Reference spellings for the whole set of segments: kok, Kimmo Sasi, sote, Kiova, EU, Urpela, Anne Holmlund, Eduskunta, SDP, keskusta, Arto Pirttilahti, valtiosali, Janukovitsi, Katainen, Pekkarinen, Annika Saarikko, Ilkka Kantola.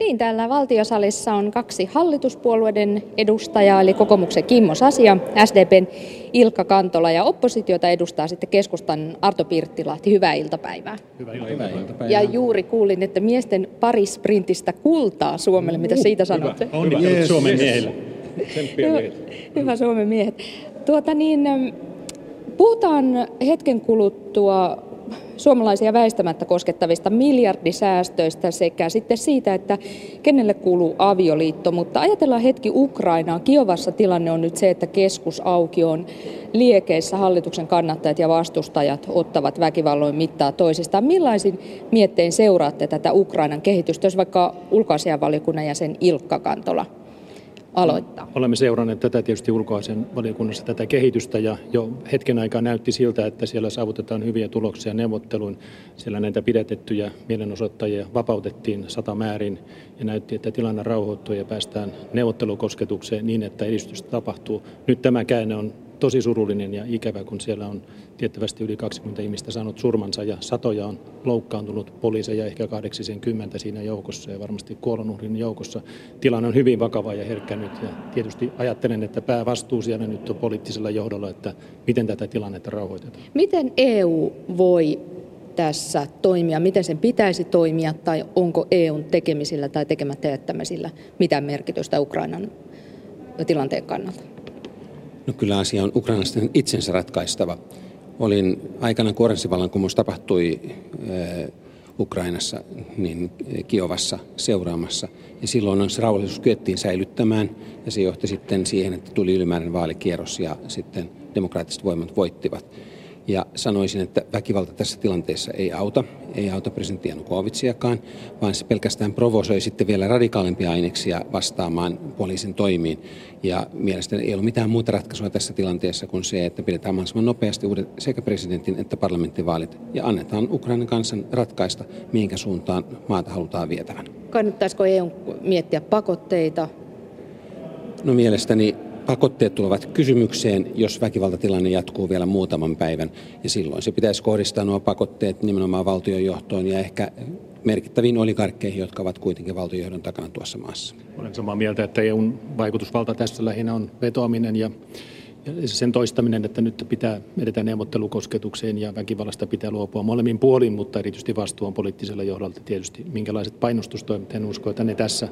Niin, täällä valtiosalissa on kaksi hallituspuolueiden edustajaa, eli kokoomuksen Kimmo Sasi ja SDPn Ilkka Kantola, ja oppositiota edustaa sitten keskustan Arto Pirttilahti. Hyvää iltapäivää. Hyvää iltapäivää. Ja juuri kuulin, että miesten parisprintistä kultaa Suomelle, mitä siitä sanotte? Onnittelut Suomen miehillä. Hyvä Suomen miehet. Puhutaan hetken kuluttua suomalaisia väistämättä koskettavista miljardisäästöistä sekä sitten siitä, että kenelle kuuluu avioliitto. Mutta ajatellaan hetki Ukrainaa. Kiovassa tilanne on nyt se, että keskusaukion liekeissä hallituksen kannattajat ja vastustajat ottavat väkivalloin mittaa toisistaan. Millaisin miettein seuraatte tätä Ukrainan kehitystä, jos vaikka ulkoasiainvaliokunnan jäsen Ilkka Kantola aloittaa? Olemme seuranneet tätä tietysti ulkoasiainvaliokunnassa tätä kehitystä, ja jo hetken aikaa näytti siltä, että siellä saavutetaan hyviä tuloksia neuvotteluun. Siellä näitä pidätettyjä mielenosoittajia vapautettiin 100 määrin ja näytti, että tilanne rauhoittuu ja päästään neuvottelukosketukseen niin, että edistystä tapahtuu. Nyt tämä käänne on tosi surullinen ja ikävä, kun siellä on tiettävästi yli 20 ihmistä saanut surmansa ja satoja on loukkaantunut, poliiseja ehkä 80 siinä joukossa ja varmasti kuolonuhrin joukossa. Tilanne on hyvin vakava ja herkkä nyt, ja tietysti ajattelen, että päävastuu siellä nyt on poliittisella johdolla, että miten tätä tilannetta rauhoitetaan. Miten EU voi tässä toimia, miten sen pitäisi toimia, tai onko EUn tekemisillä tai tekemättä jättämisillä mitään merkitystä Ukrainan tilanteen kannalta? No kyllä asia on ukrainalaisten itsensä ratkaistava. Olin aikanaan, kun oranssivallankumous tapahtui Ukrainassa, niin Kiovassa seuraamassa. Ja silloin se rauhallisuus kyettiin säilyttämään, ja se johti sitten siihen, että tuli ylimääräinen vaalikierros ja sitten demokraattiset voimat voittivat. Ja sanoisin, että väkivalta tässä tilanteessa ei auta presidentti Janukovitsiakaan, vaan se pelkästään provosoi sitten vielä radikaalimpia aineksia vastaamaan poliisin toimiin. Ja mielestäni ei ole mitään muuta ratkaisua tässä tilanteessa kuin se, että pidetään mahdollisimman nopeasti uudet sekä presidentin että parlamenttivaalit ja annetaan Ukrainan kansan ratkaista, mihinkä suuntaan maata halutaan vietävän. Kannattaisiko EU miettiä pakotteita? No mielestäni pakotteet tulevat kysymykseen, jos väkivaltatilanne jatkuu vielä muutaman päivän, ja silloin se pitäisi kohdistaa nuo pakotteet nimenomaan valtionjohtoon ja ehkä merkittäviin oligarkkeihin, jotka ovat kuitenkin valtionjohdon takana tuossa maassa. Olen samaa mieltä, että EUn vaikutusvalta tässä lähinnä on vetoaminen ja sen toistaminen, että nyt pitää edetä neuvottelukosketukseen ja väkivallasta pitää luopua molemmin puolin, mutta erityisesti vastuu on poliittisella johdolla tietysti. Minkälaiset painostustoimet, en usko, että ne tässä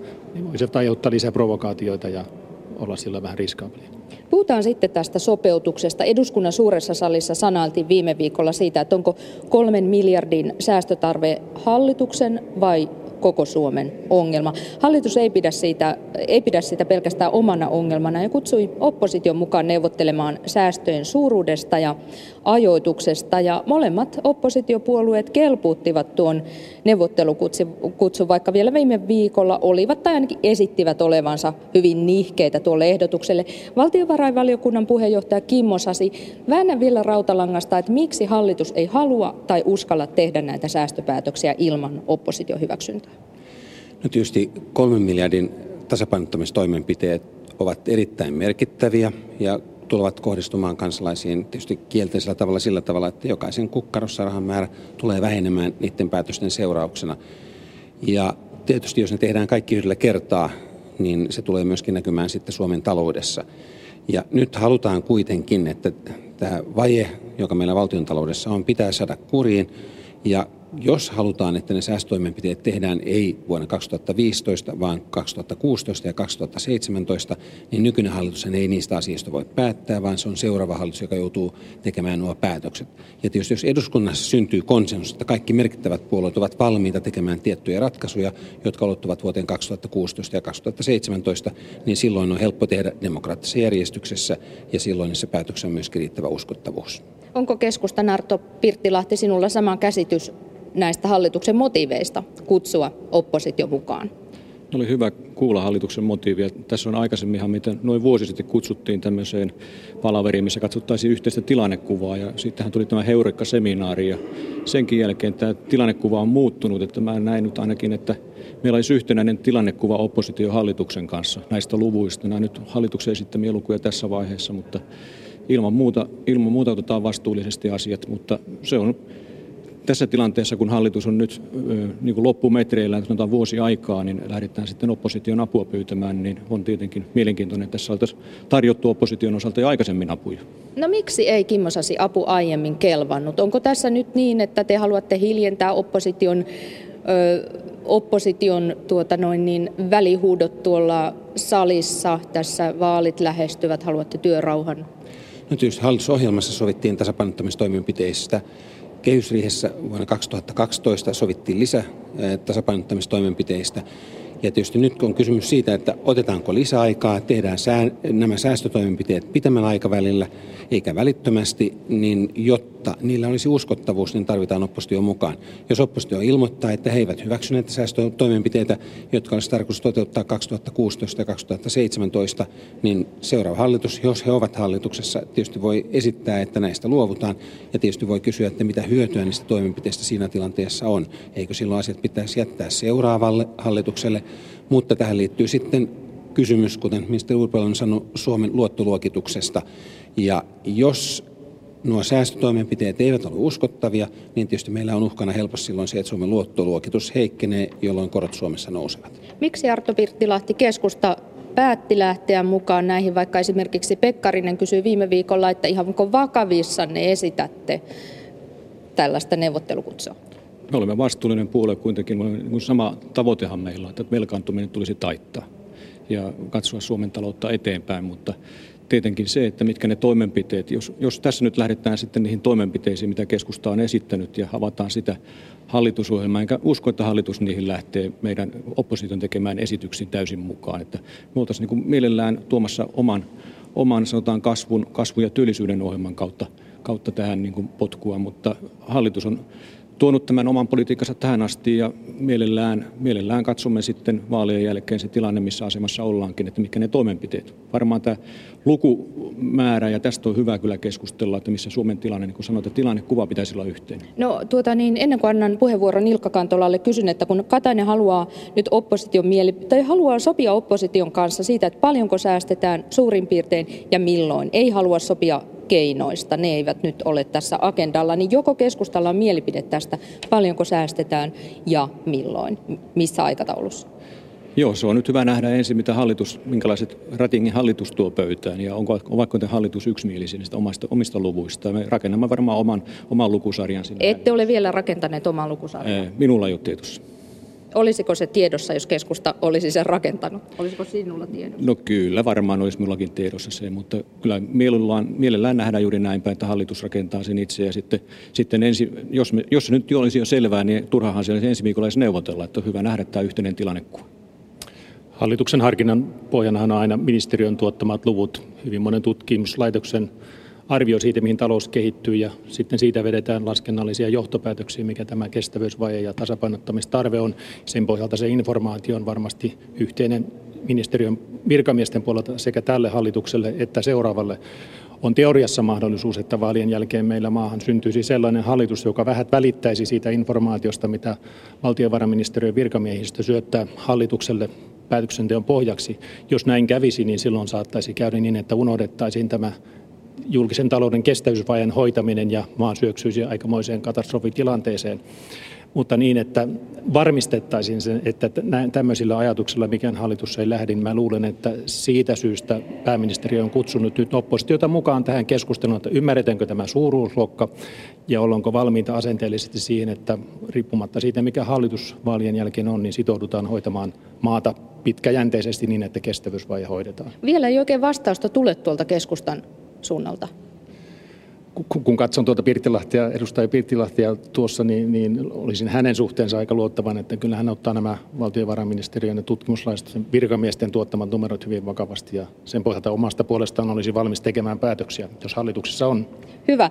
voisivat aiheuttaa lisää provokaatioita ja olla sillä vähän riskaampiä. Puhutaan sitten tästä sopeutuksesta. Eduskunnan suuressa salissa sanailtiin viime viikolla siitä, että onko 3 miljardin säästötarve hallituksen vai koko Suomen ongelma. Hallitus ei pidä sitä pelkästään omana ongelmana ja kutsui opposition mukaan neuvottelemaan säästöjen suuruudesta ja ajoituksesta. Ja molemmat oppositiopuolueet kelpuuttivat tuon neuvottelukutsun, vaikka vielä viime viikolla olivat tai ainakin esittivät olevansa hyvin nihkeitä tuolle ehdotukselle. Valtiovarainvaliokunnan puheenjohtaja Kimmo Sasi, väännä vielä rautalangasta, että miksi hallitus ei halua tai uskalla tehdä näitä säästöpäätöksiä ilman opposition hyväksyntää? No tietysti 3 miljardin tasapainottamistoimenpiteet ovat erittäin merkittäviä ja tulevat kohdistumaan kansalaisiin tietysti kielteisellä tavalla sillä tavalla, että jokaisen kukkarossa rahan määrä tulee vähenemään niiden päätösten seurauksena. Ja tietysti jos ne tehdään kaikki yhdellä kertaa, niin se tulee myöskin näkymään sitten Suomen taloudessa. Ja nyt halutaan kuitenkin, että tämä vaje, joka meillä valtiontaloudessa on, pitää saada kuriin. Ja jos halutaan, että ne säästötoimenpiteet tehdään ei vuonna 2015, vaan 2016 ja 2017, niin nykyinen hallitus ei niistä asioista voi päättää, vaan se on seuraava hallitus, joka joutuu tekemään nuo päätökset. Ja tietysti jos eduskunnassa syntyy konsensus, että kaikki merkittävät puolueet ovat valmiita tekemään tiettyjä ratkaisuja, jotka ulottuvat vuoteen 2016 ja 2017, niin silloin on helppo tehdä demokraattisessa järjestyksessä, ja silloin se päätöksessä on myöskin riittävä uskottavuus. Onko keskustan Arto Pirttilahti sinulla sama käsitys näistä hallituksen motiiveista kutsua oppositio mukaan? Oli hyvä kuulla hallituksen motiivia. Tässä on aikaisemminhan, mitä noin vuosi sitten kutsuttiin tämmöiseen palaveriin, missä katsottaisiin yhteistä tilannekuvaa, ja sittenhän tuli tämä Heureka-seminaari, ja senkin jälkeen tämä tilannekuva on muuttunut, että mä näin nyt ainakin, että meillä olisi yhtenäinen tilannekuva oppositiohallituksen kanssa näistä luvuista. Nämä nyt hallituksen esittämiä lukuja tässä vaiheessa, mutta ilman muuta otetaan vastuullisesti asiat, mutta se on tässä tilanteessa, kun hallitus on nyt niin kuin loppumetreillä, sanotaan vuosi aikaa, niin lähdetään sitten opposition apua pyytämään, niin on tietenkin mielenkiintoinen, että tässä oltaisiin tarjottu opposition osalta jo aikaisemmin apuja. No miksi ei Kimmo Sasi apu aiemmin kelvannut? Onko tässä nyt niin, että te haluatte hiljentää opposition välihuudot tuolla salissa, tässä vaalit lähestyvät, haluatte työrauhan? No tietysti hallitusohjelmassa sovittiin tasapainottamistoimenpiteistä. Kehysriihessä vuonna 2012 sovittiin lisää tasapainottamistoimenpiteistä. Ja tietysti nyt on kysymys siitä, että otetaanko lisäaikaa, tehdään nämä säästötoimenpiteet pitemmällä aikavälillä, eikä välittömästi, niin jotta niillä olisi uskottavuus, niin tarvitaan oppositio mukaan. Jos oppositio ilmoittaa, että he eivät hyväksy näitä säästötoimenpiteitä, jotka olisi tarkoitus toteuttaa 2016 ja 2017, niin seuraava hallitus, jos he ovat hallituksessa, tietysti voi esittää, että näistä luovutaan, ja tietysti voi kysyä, että mitä hyötyä niistä toimenpiteistä siinä tilanteessa on. Eikö silloin asiat pitäisi jättää seuraavalle hallitukselle? Mutta tähän liittyy sitten kysymys, kuten ministeri Urpela on sanonut, Suomen luottoluokituksesta. Ja jos nuo säästötoimenpiteet eivät ole uskottavia, niin tietysti meillä on uhkana helposti silloin se, että Suomen luottoluokitus heikkenee, jolloin korot Suomessa nousevat. Miksi Arto Pirttilahti keskusta päätti lähteä mukaan näihin, vaikka esimerkiksi Pekkarinen kysyi viime viikolla, että ihanko vakavissanne esitätte tällaista neuvottelukutsua? Me olemme vastuullinen puolue kuitenkin, sama tavoitehan meillä on, että velkaantuminen tulisi taittaa ja katsoa Suomen taloutta eteenpäin, mutta tietenkin se, että mitkä ne toimenpiteet, jos tässä nyt lähdetään sitten niihin toimenpiteisiin, mitä keskusta on esittänyt ja avataan sitä hallitusohjelmaa, enkä usko, että hallitus niihin lähtee meidän opposition tekemään esityksiin täysin mukaan, että me oltaisiin niin kuin mielellään tuomassa oman sanotaan kasvun ja työllisyyden ohjelman kautta tähän niin kuin potkua, mutta hallitus on tuonut tämän oman politiikkansa tähän asti ja mielellään katsomme sitten vaalien jälkeen se tilanne, missä asemassa ollaankin, että mitkä ne toimenpiteet. Varmaan tämä lukumäärä, ja tästä on hyvä kyllä keskustella, että missä Suomen tilanne, niin kun sanoit, että tilannekuva pitäisi olla yhteinen. No ennen kuin annan puheenvuoron Ilkka Kantolalle, kysyn, että kun Katainen haluaa nyt haluaa sopia opposition kanssa siitä, että paljonko säästetään suurin piirtein ja milloin, ei halua sopia keinoista, ne eivät nyt ole tässä agendalla, niin joko keskustalla on mielipide tästä, paljonko säästetään ja milloin, missä aikataulussa? Joo, se on nyt hyvä nähdä ensin, minkälaiset rätingin hallitus tuo pöytään ja ovatko te hallitus yksimielisiä omista luvuista. Me rakennamme varmaan oman lukusarjan sinne. Ette ole vielä rakentaneet oman lukusarjan? Minulla ei ole tietysti. Olisiko se tiedossa, jos keskusta olisi sen rakentanut? Olisiko sinulla tiedossa? No kyllä, varmaan olisi minullakin tiedossa se, mutta kyllä mielellään nähdään juuri näin päin, että hallitus rakentaa sen itse. Ja sitten jos se nyt olisi jo selvää, niin turhahan se ensi viikolla edes neuvotella, että on hyvä nähdä tämä yhteinen tilannekuva. Hallituksen harkinnan pohjanahan on aina ministeriön tuottamat luvut. Hyvin monen tutkimuslaitoksen arvio siitä, mihin talous kehittyy, ja sitten siitä vedetään laskennallisia johtopäätöksiä, mikä tämä kestävyysvaje ja tasapainottamistarve on. Sen pohjalta se informaatio on varmasti yhteinen ministeriön virkamiesten puolelta sekä tälle hallitukselle että seuraavalle. On teoriassa mahdollisuus, että vaalien jälkeen meillä maahan syntyisi sellainen hallitus, joka vähät välittäisi siitä informaatiosta, mitä valtiovarainministeriön virkamiehistö syöttää hallitukselle päätöksenteon pohjaksi. Jos näin kävisi, niin silloin saattaisi käydä niin, että unohdettaisiin tämä julkisen talouden kestävyysvajeen hoitaminen ja maan syöksyisi aikamoiseen katastrofitilanteeseen, mutta niin, että varmistettaisiin sen, että tämmöisillä ajatuksilla mikään hallitus ei lähde. Mä luulen, että siitä syystä pääministeri on kutsunut nyt oppositiota mukaan tähän keskusteluun, että ymmärretäänkö tämä suuruusluokka ja ollaanko valmiita asenteellisesti siihen, että riippumatta siitä, mikä hallitus vaalien jälkeen on, niin sitoudutaan hoitamaan maata pitkäjänteisesti niin, että kestävyysvaje hoidetaan. Vielä ei oikein vastausta tule tuolta keskustan suunnalta. Kun katson tuota edustaja Pirttilahtia tuossa, niin olisin hänen suhteensa aika luottavan, että kyllä hän ottaa nämä valtiovarainministeriön ja tutkimuslaitoksen virkamiesten tuottamat numerot hyvin vakavasti ja sen pohjalta omasta puolestaan olisi valmis tekemään päätöksiä, jos hallituksessa on. Hyvä.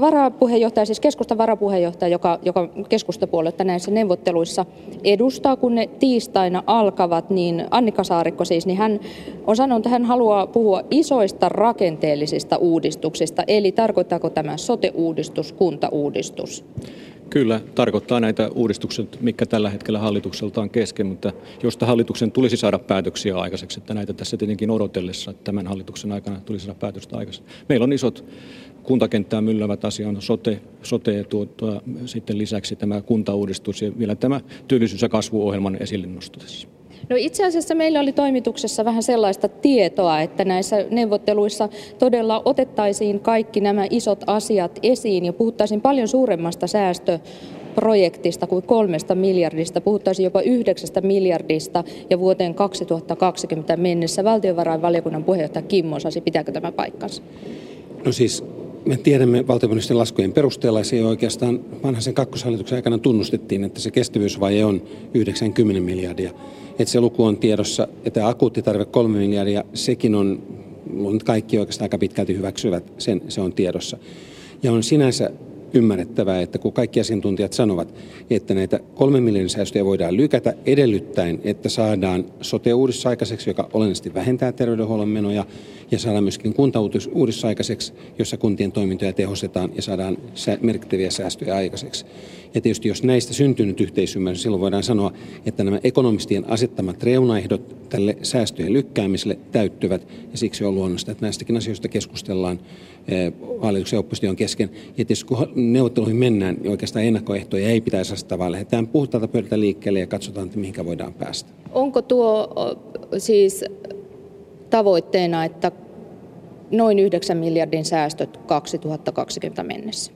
Varapuheenjohtaja, siis keskustan varapuheenjohtaja, joka keskustapuoluetta näissä neuvotteluissa edustaa, kun ne tiistaina alkavat, niin Annika Saarikko siis, niin hän on sanonut, että hän haluaa puhua isoista rakenteellisista uudistuksista, eli tarkoittaako tämä sote-uudistus, kuntauudistus? Kyllä, tarkoittaa näitä uudistuksia, mitkä tällä hetkellä hallitukselta on kesken, mutta josta hallituksen tulisi saada päätöksiä aikaiseksi, että näitä tässä tietenkin odotellessa, että tämän hallituksen aikana tulisi saada päätöstä aikaiseksi. Meillä on isot kuntakenttää myllävät asiaan sote ja sitten lisäksi tämä kuntauudistus ja vielä tämä työllisyys- ja kasvuohjelman esille nosto tässä. No itse asiassa meillä oli toimituksessa vähän sellaista tietoa, että näissä neuvotteluissa todella otettaisiin kaikki nämä isot asiat esiin ja puhuttaisiin paljon suuremmasta säästöprojektista kuin 3 miljardista. Puhuttaisiin jopa 9 miljardista ja vuoteen 2020 mennessä. Valtiovarainvaliokunnan puheenjohtaja Kimmo Sasi, pitääkö tämä paikkansa? No siis me tiedämme valtioneuvoston laskujen perusteella ja se oikeastaan Vanhasen kakkoshallituksen aikana tunnustettiin, että se kestävyysvaje on 90 miljardia. Että se luku on tiedossa ja tämä akuutti tarve 3 miljardia, sekin on, kaikki oikeastaan aika pitkälti hyväksyvät, se on tiedossa. Ja on sinänsä ymmärrettävää, että kun kaikki asiantuntijat sanovat, että näitä 3 miljardin säästöjä voidaan lykätä edellyttäen, että saadaan sote-uudistus aikaiseksi, joka olennaisesti vähentää terveydenhuollon menoja, ja saadaan myöskin kuntauudistus aikaiseksi, jossa kuntien toimintoja tehostetaan ja saadaan merkittäviä säästöjä aikaiseksi. Ja tietysti jos näistä syntynyt yhteisymmärrys, silloin voidaan sanoa, että nämä ekonomistien asettamat reunaehdot tälle säästöjen lykkäämiselle täyttyvät, ja siksi on luonnollista, että näistäkin asioista keskustellaan hallituksen ja opposition kesken. Ja tietysti kun neuvotteluihin mennään, niin oikeastaan ennakkoehtoja ei pitäisi asettaa, vaan lähdetään puhtaalta pöydältä liikkeelle ja katsotaan, että mihinkä voidaan päästä. Onko tuo siis tavoitteena, että noin 9 miljardin säästöt 2020 mennessä?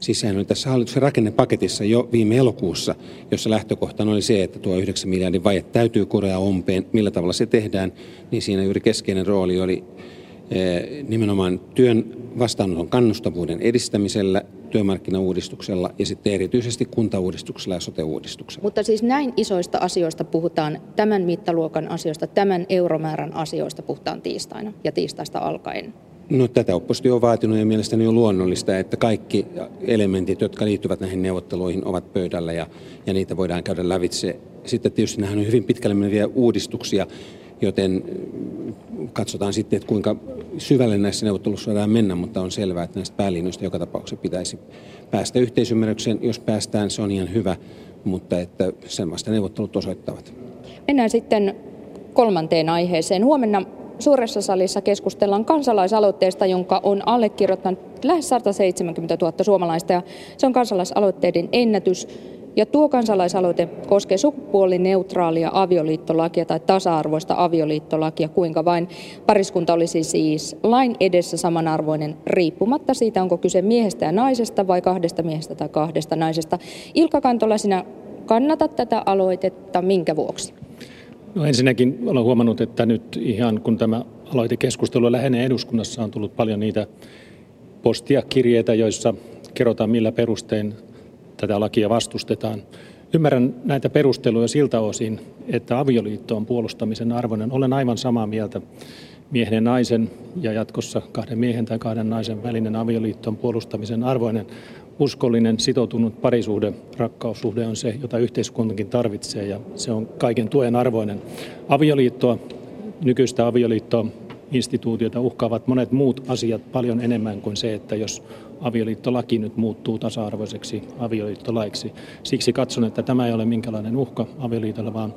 Siis sehän oli tässä hallituksen rakennepaketissa jo viime elokuussa, jossa lähtökohtana oli se, että tuo 9 miljardin vaje täytyy kuroa umpeen, millä tavalla se tehdään, niin siinä juuri keskeinen rooli oli nimenomaan työn vastaanoton kannustavuuden edistämisellä, työmarkkinauudistuksella ja sitten erityisesti kuntauudistuksella ja sote-uudistuksella. Mutta siis näin isoista asioista puhutaan, tämän mittaluokan asioista, tämän euromäärän asioista puhutaan tiistaina ja tiistaista alkaen. No tätä oppositio on vaatinut ja mielestäni on luonnollista, että kaikki elementit, jotka liittyvät näihin neuvotteluihin, ovat pöydällä ja niitä voidaan käydä lävitse. Sitten tietysti nämähän on hyvin pitkälle meneviä uudistuksia, joten katsotaan sitten, että kuinka syvälle näissä neuvottelussa voidaan mennä, mutta on selvää, että näistä päälinjoista joka tapauksessa pitäisi päästä yhteisymmärrykseen. Jos päästään, se on ihan hyvä, mutta että semmoista neuvottelut osoittavat. Mennään sitten kolmanteen aiheeseen. Huomenna suuressa salissa keskustellaan kansalaisaloitteesta, jonka on allekirjoittanut lähes 170 000 suomalaista. Ja se on kansalaisaloitteiden ennätys. Ja tuo kansalaisaloite koskee sukupuolineutraalia avioliittolakia tai tasa-arvoista avioliittolakia, kuinka vain pariskunta olisi siis lain edessä samanarvoinen riippumatta siitä, onko kyse miehestä ja naisesta vai kahdesta miehestä tai kahdesta naisesta. Ilkka Kantola, sinä kannatat tätä aloitetta. Minkä vuoksi? No ensinnäkin olen huomannut, että nyt ihan kun tämä aloitekeskustelu lähenee eduskunnassa, on tullut paljon niitä postia, kirjeitä, joissa kerrotaan millä perustein tätä lakia vastustetaan. Ymmärrän näitä perusteluja siltä osin, että avioliitto on puolustamisen arvoinen. Olen aivan samaa mieltä. Miehen ja naisen ja jatkossa kahden miehen tai kahden naisen välinen avioliitto on puolustamisen arvoinen. Uskollinen, sitoutunut parisuhde, rakkaussuhde on se, jota yhteiskuntakin tarvitsee ja se on kaiken tuen arvoinen. Avioliittoa, nykyistä avioliittoa, instituutiota uhkaavat monet muut asiat paljon enemmän kuin se, että jos avioliittolaki nyt muuttuu tasa-arvoiseksi avioliittolaiksi. Siksi katson, että tämä ei ole minkälainen uhka avioliitolla, vaan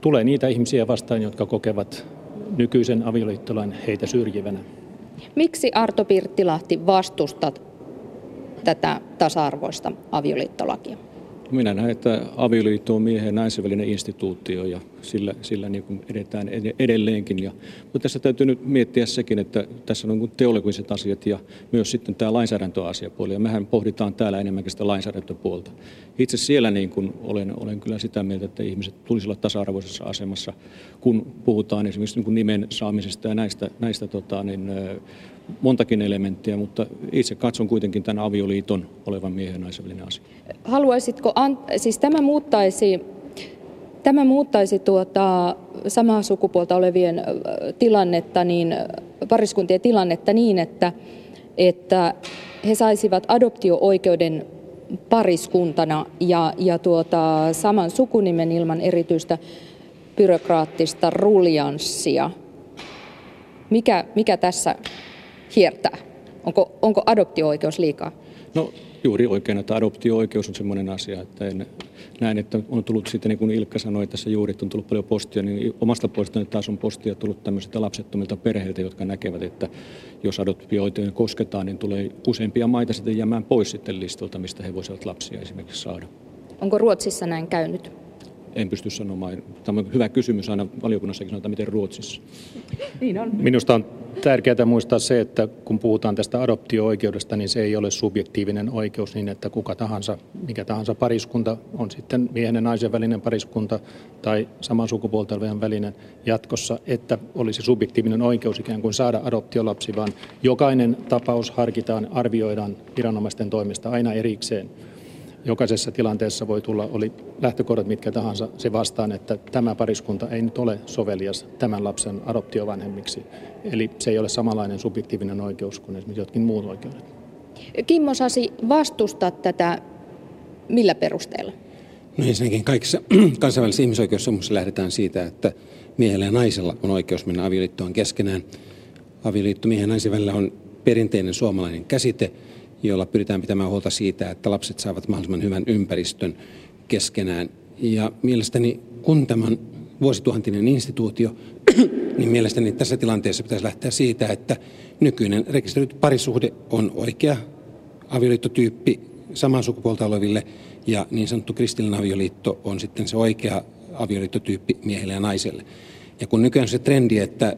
tulee niitä ihmisiä vastaan, jotka kokevat nykyisen avioliittolain heitä syrjivänä. Miksi Arto Pirttilahti vastustat tätä tasa-arvoista avioliittolakia? Minä näen, että avioliitto on miehen ja naisen välinen instituutio ja sillä niin kuin edetään edelleenkin. Mutta tässä täytyy nyt miettiä sekin, että tässä on teologiset asiat ja myös sitten tämä lainsäädäntöasiapuoli. Ja mehän pohditaan täällä enemmänkin sitä lainsäädäntöpuolta. Itse siellä niin kuin olen kyllä sitä mieltä, että ihmiset tulisi olla tasa-arvoisessa asemassa, kun puhutaan esimerkiksi niin kuin nimen saamisesta ja näistä montakin elementtiä, mutta itse katson kuitenkin tämän avioliiton olevan miehen ja naisen välinen asia. Haluaisitko, siis tämä muuttaisi samaa sukupuolta olevien tilannetta, niin, pariskuntien tilannetta niin, että he saisivat adoptio-oikeuden pariskuntana ja saman sukunimen ilman erityistä byrokraattista ruljanssia. Mikä tässä hiertää? Onko adoptio-oikeus liikaa? No Juuri oikein, että adoptio-oikeus on semmoinen asia, että näin, että on tullut siitä, niin kuin Ilkka sanoi tässä juuri, että on tullut paljon postia, niin omasta puolestani taas on postia tullut tämmöisiltä lapsettomilta perheiltä, jotka näkevät, että jos adoptio-oikeuteen kosketaan, niin tulee useampia maita sitten jäämään pois sitten listolta, mistä he voisivat lapsia esimerkiksi saada. Onko Ruotsissa näin käynyt? En pysty sanomaan. Tämä on hyvä kysymys aina valiokunnassakin sanotaan, miten Ruotsissa. Niin on. Minusta on tärkeää muistaa se, että kun puhutaan tästä adoptio-oikeudesta, niin se ei ole subjektiivinen oikeus niin, että kuka tahansa, mikä tahansa pariskunta, on sitten miehen ja naisen välinen pariskunta tai saman sukupuolten välinen jatkossa, että olisi subjektiivinen oikeus ikään kuin saada adoptiolapsi, vaan jokainen tapaus harkitaan, arvioidaan viranomaisten toimesta aina erikseen. Jokaisessa tilanteessa voi tulla, oli lähtökohdat mitkä tahansa, se vastaan, että tämä pariskunta ei nyt ole sovelias tämän lapsen adoptiovanhemmiksi. Eli se ei ole samanlainen subjektiivinen oikeus kuin esimerkiksi jotkin muut oikeudet. Kimmo Sasi, vastustaa tätä millä perusteella? No ensinnäkin kaikissa kansainvälisissä ihmisoikeussopimuksissa lähdetään siitä, että miehellä ja naisella on oikeus mennä avioliittoon keskenään. Avioliitto miehen ja naisen välillä on perinteinen suomalainen käsite, jolla pyritään pitämään huolta siitä, että lapset saavat mahdollisimman hyvän ympäristön keskenään. Ja mielestäni, kun tämä on vuosituhantinen instituutio, niin mielestäni tässä tilanteessa pitäisi lähteä siitä, että nykyinen rekisteröity parisuhde on oikea avioliittotyyppi samaa sukupuolta oleville, ja niin sanottu kristillinen avioliitto on sitten se oikea avioliittotyyppi miehelle ja naiselle. Ja kun nykyään on se trendi, että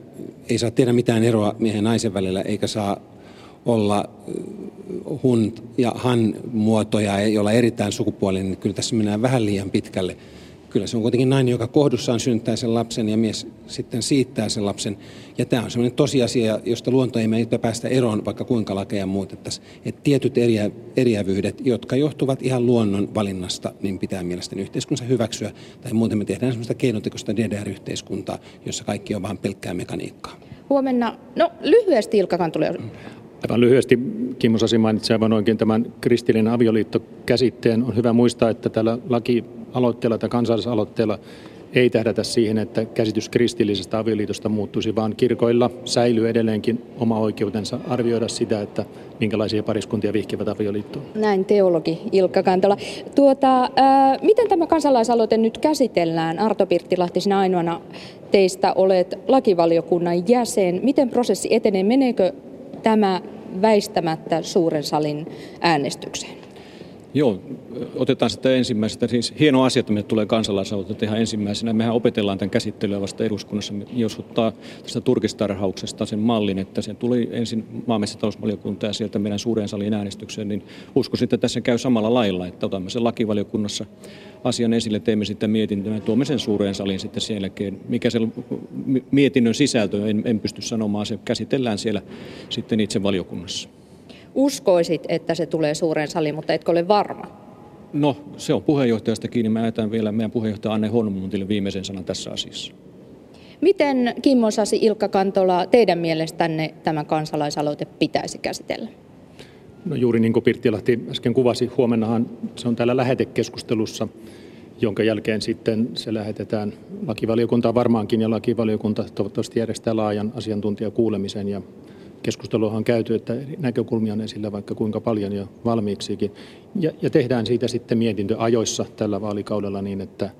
ei saa tehdä mitään eroa miehen ja naisen välillä, eikä saa olla hun ja han muotoja, jolla eritään sukupuolinen, niin kyllä tässä mennään vähän liian pitkälle. Kyllä se on kuitenkin nainen, joka kohdussaan synnyttää sen lapsen ja mies sitten siittää sen lapsen. Ja tämä on sellainen tosiasia, josta luonto ei meitä päästä eroon, vaikka kuinka lakeja muutettaisiin. Että tietyt eriävyydet, jotka johtuvat ihan luonnon valinnasta, niin pitää mielestäni yhteiskunnassa hyväksyä. Tai muuten me tehdään sellaista keinotekoista DDR-yhteiskuntaa, jossa kaikki on vain pelkkää mekaniikkaa. Huomenna, lyhyesti Ilkka Kantola. Aivan lyhyesti, Kimmo Sasi mainitsi aivan oikein tämän kristillinen avioliittokäsitteen. On hyvä muistaa, että tällä lakialoitteella tai kansalaisaloitteella ei tähdätä siihen, että käsitys kristillisestä avioliitosta muuttuisi, vaan kirkoilla säilyy edelleenkin oma oikeutensa arvioida sitä, että minkälaisia pariskuntia vihkivät avioliittoon. Näin teologi Ilkka Kantola. Miten tämä kansalaisaloite nyt käsitellään? Arto Pirttilahti, sinä ainoana teistä olet lakivaliokunnan jäsen. Miten prosessi etenee? Meneekö tämä väistämättä suuren salin äänestykseen? Joo, otetaan sitä ensimmäisestä. Siis hieno asia, että me tulee kansalaisaloite tehdä ensimmäisenä. Mehän opetellaan tämän käsittelyä vasta eduskunnassa. Jos ottaa tästä turkistarhauksesta sen mallin, että sen tuli ensin maa- ja metsätalousvaliokunta ja sieltä meidän suureen salin äänestykseen, niin uskoisin, että tässä käy samalla lailla, että otamme sen lakivaliokunnassa asian esille, teemme sitä mietintöä ja tuomme sen suureen saliin sitten sen jälkeen. Mikä se mietinnön sisältö, en pysty sanomaan, se käsitellään siellä sitten itse valiokunnassa. Uskoisit, että se tulee suureen saliin, mutta etkö ole varma? No, se on puheenjohtajasta kiinni. Mä näytän vielä meidän puheenjohtaja Anne Holmlundille viimeisen sanan tässä asiassa. Miten Kimmo Sasi, Ilkka Kantola, teidän mielestänne tämä kansalaisaloite pitäisi käsitellä? No juuri niin kuin Pirttilahti äsken kuvasi, huomennahan se on täällä lähetekeskustelussa, jonka jälkeen sitten se lähetetään lakivaliokuntaan varmaankin, ja lakivaliokunta toivottavasti järjestää laajan asiantuntijakuulemisen, ja keskusteluahan on käyty, että näkökulmia on esillä vaikka kuinka paljon jo valmiiksikin. Ja tehdään siitä sitten mietintö ajoissa tällä vaalikaudella niin, että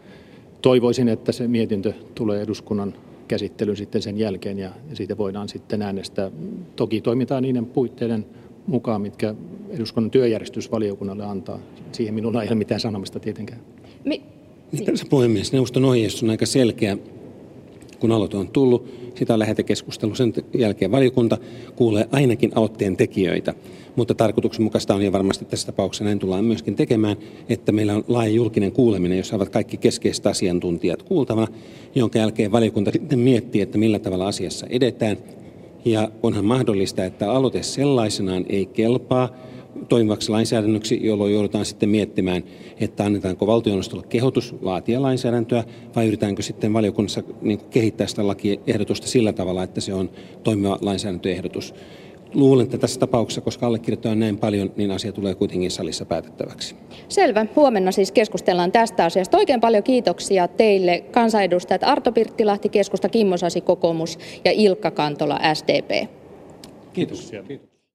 toivoisin, että se mietintö tulee eduskunnan käsittelyyn sitten sen jälkeen ja siitä voidaan sitten äänestää. Toki toimitaan niiden puitteiden mukaan, mitkä eduskunnan työjärjestysvaliokunnalle antaa. Siihen minulla ei ole mitään sanomista tietenkään. Tässä puhemies, neuvoston ohjeistus on aika selkeä. Kun aloite on tullut, sitä on lähetekeskustelu, sen jälkeen valiokunta kuulee ainakin aloitteen tekijöitä. Mutta tarkoituksenmukaista on ja varmasti tässä tapauksessa näin tullaan myöskin tekemään, että meillä on laaja julkinen kuuleminen, jossa ovat kaikki keskeiset asiantuntijat kuultavana, jonka jälkeen valiokunta sitten miettii, että millä tavalla asiassa edetään. Ja onhan mahdollista, että aloite sellaisenaan ei kelpaa toimivaksi lainsäädännöksi, jolloin joudutaan sitten miettimään, että annetaanko valtioneuvostolle kehotus laatia lainsäädäntöä vai yritetäänkö sitten valiokunnassa kehittää sitä lakiehdotusta sillä tavalla, että se on toimiva lainsäädäntöehdotus. Luulen, että tässä tapauksessa, koska allekirjoittajia on näin paljon, niin asia tulee kuitenkin salissa päätettäväksi. Selvä. Huomenna siis keskustellaan tästä asiasta. Oikein paljon kiitoksia teille kansanedustajat Arto Pirttilahti, keskusta, Kimmo Sasi, kokoomus ja Ilkka Kantola, SDP. Kiitos.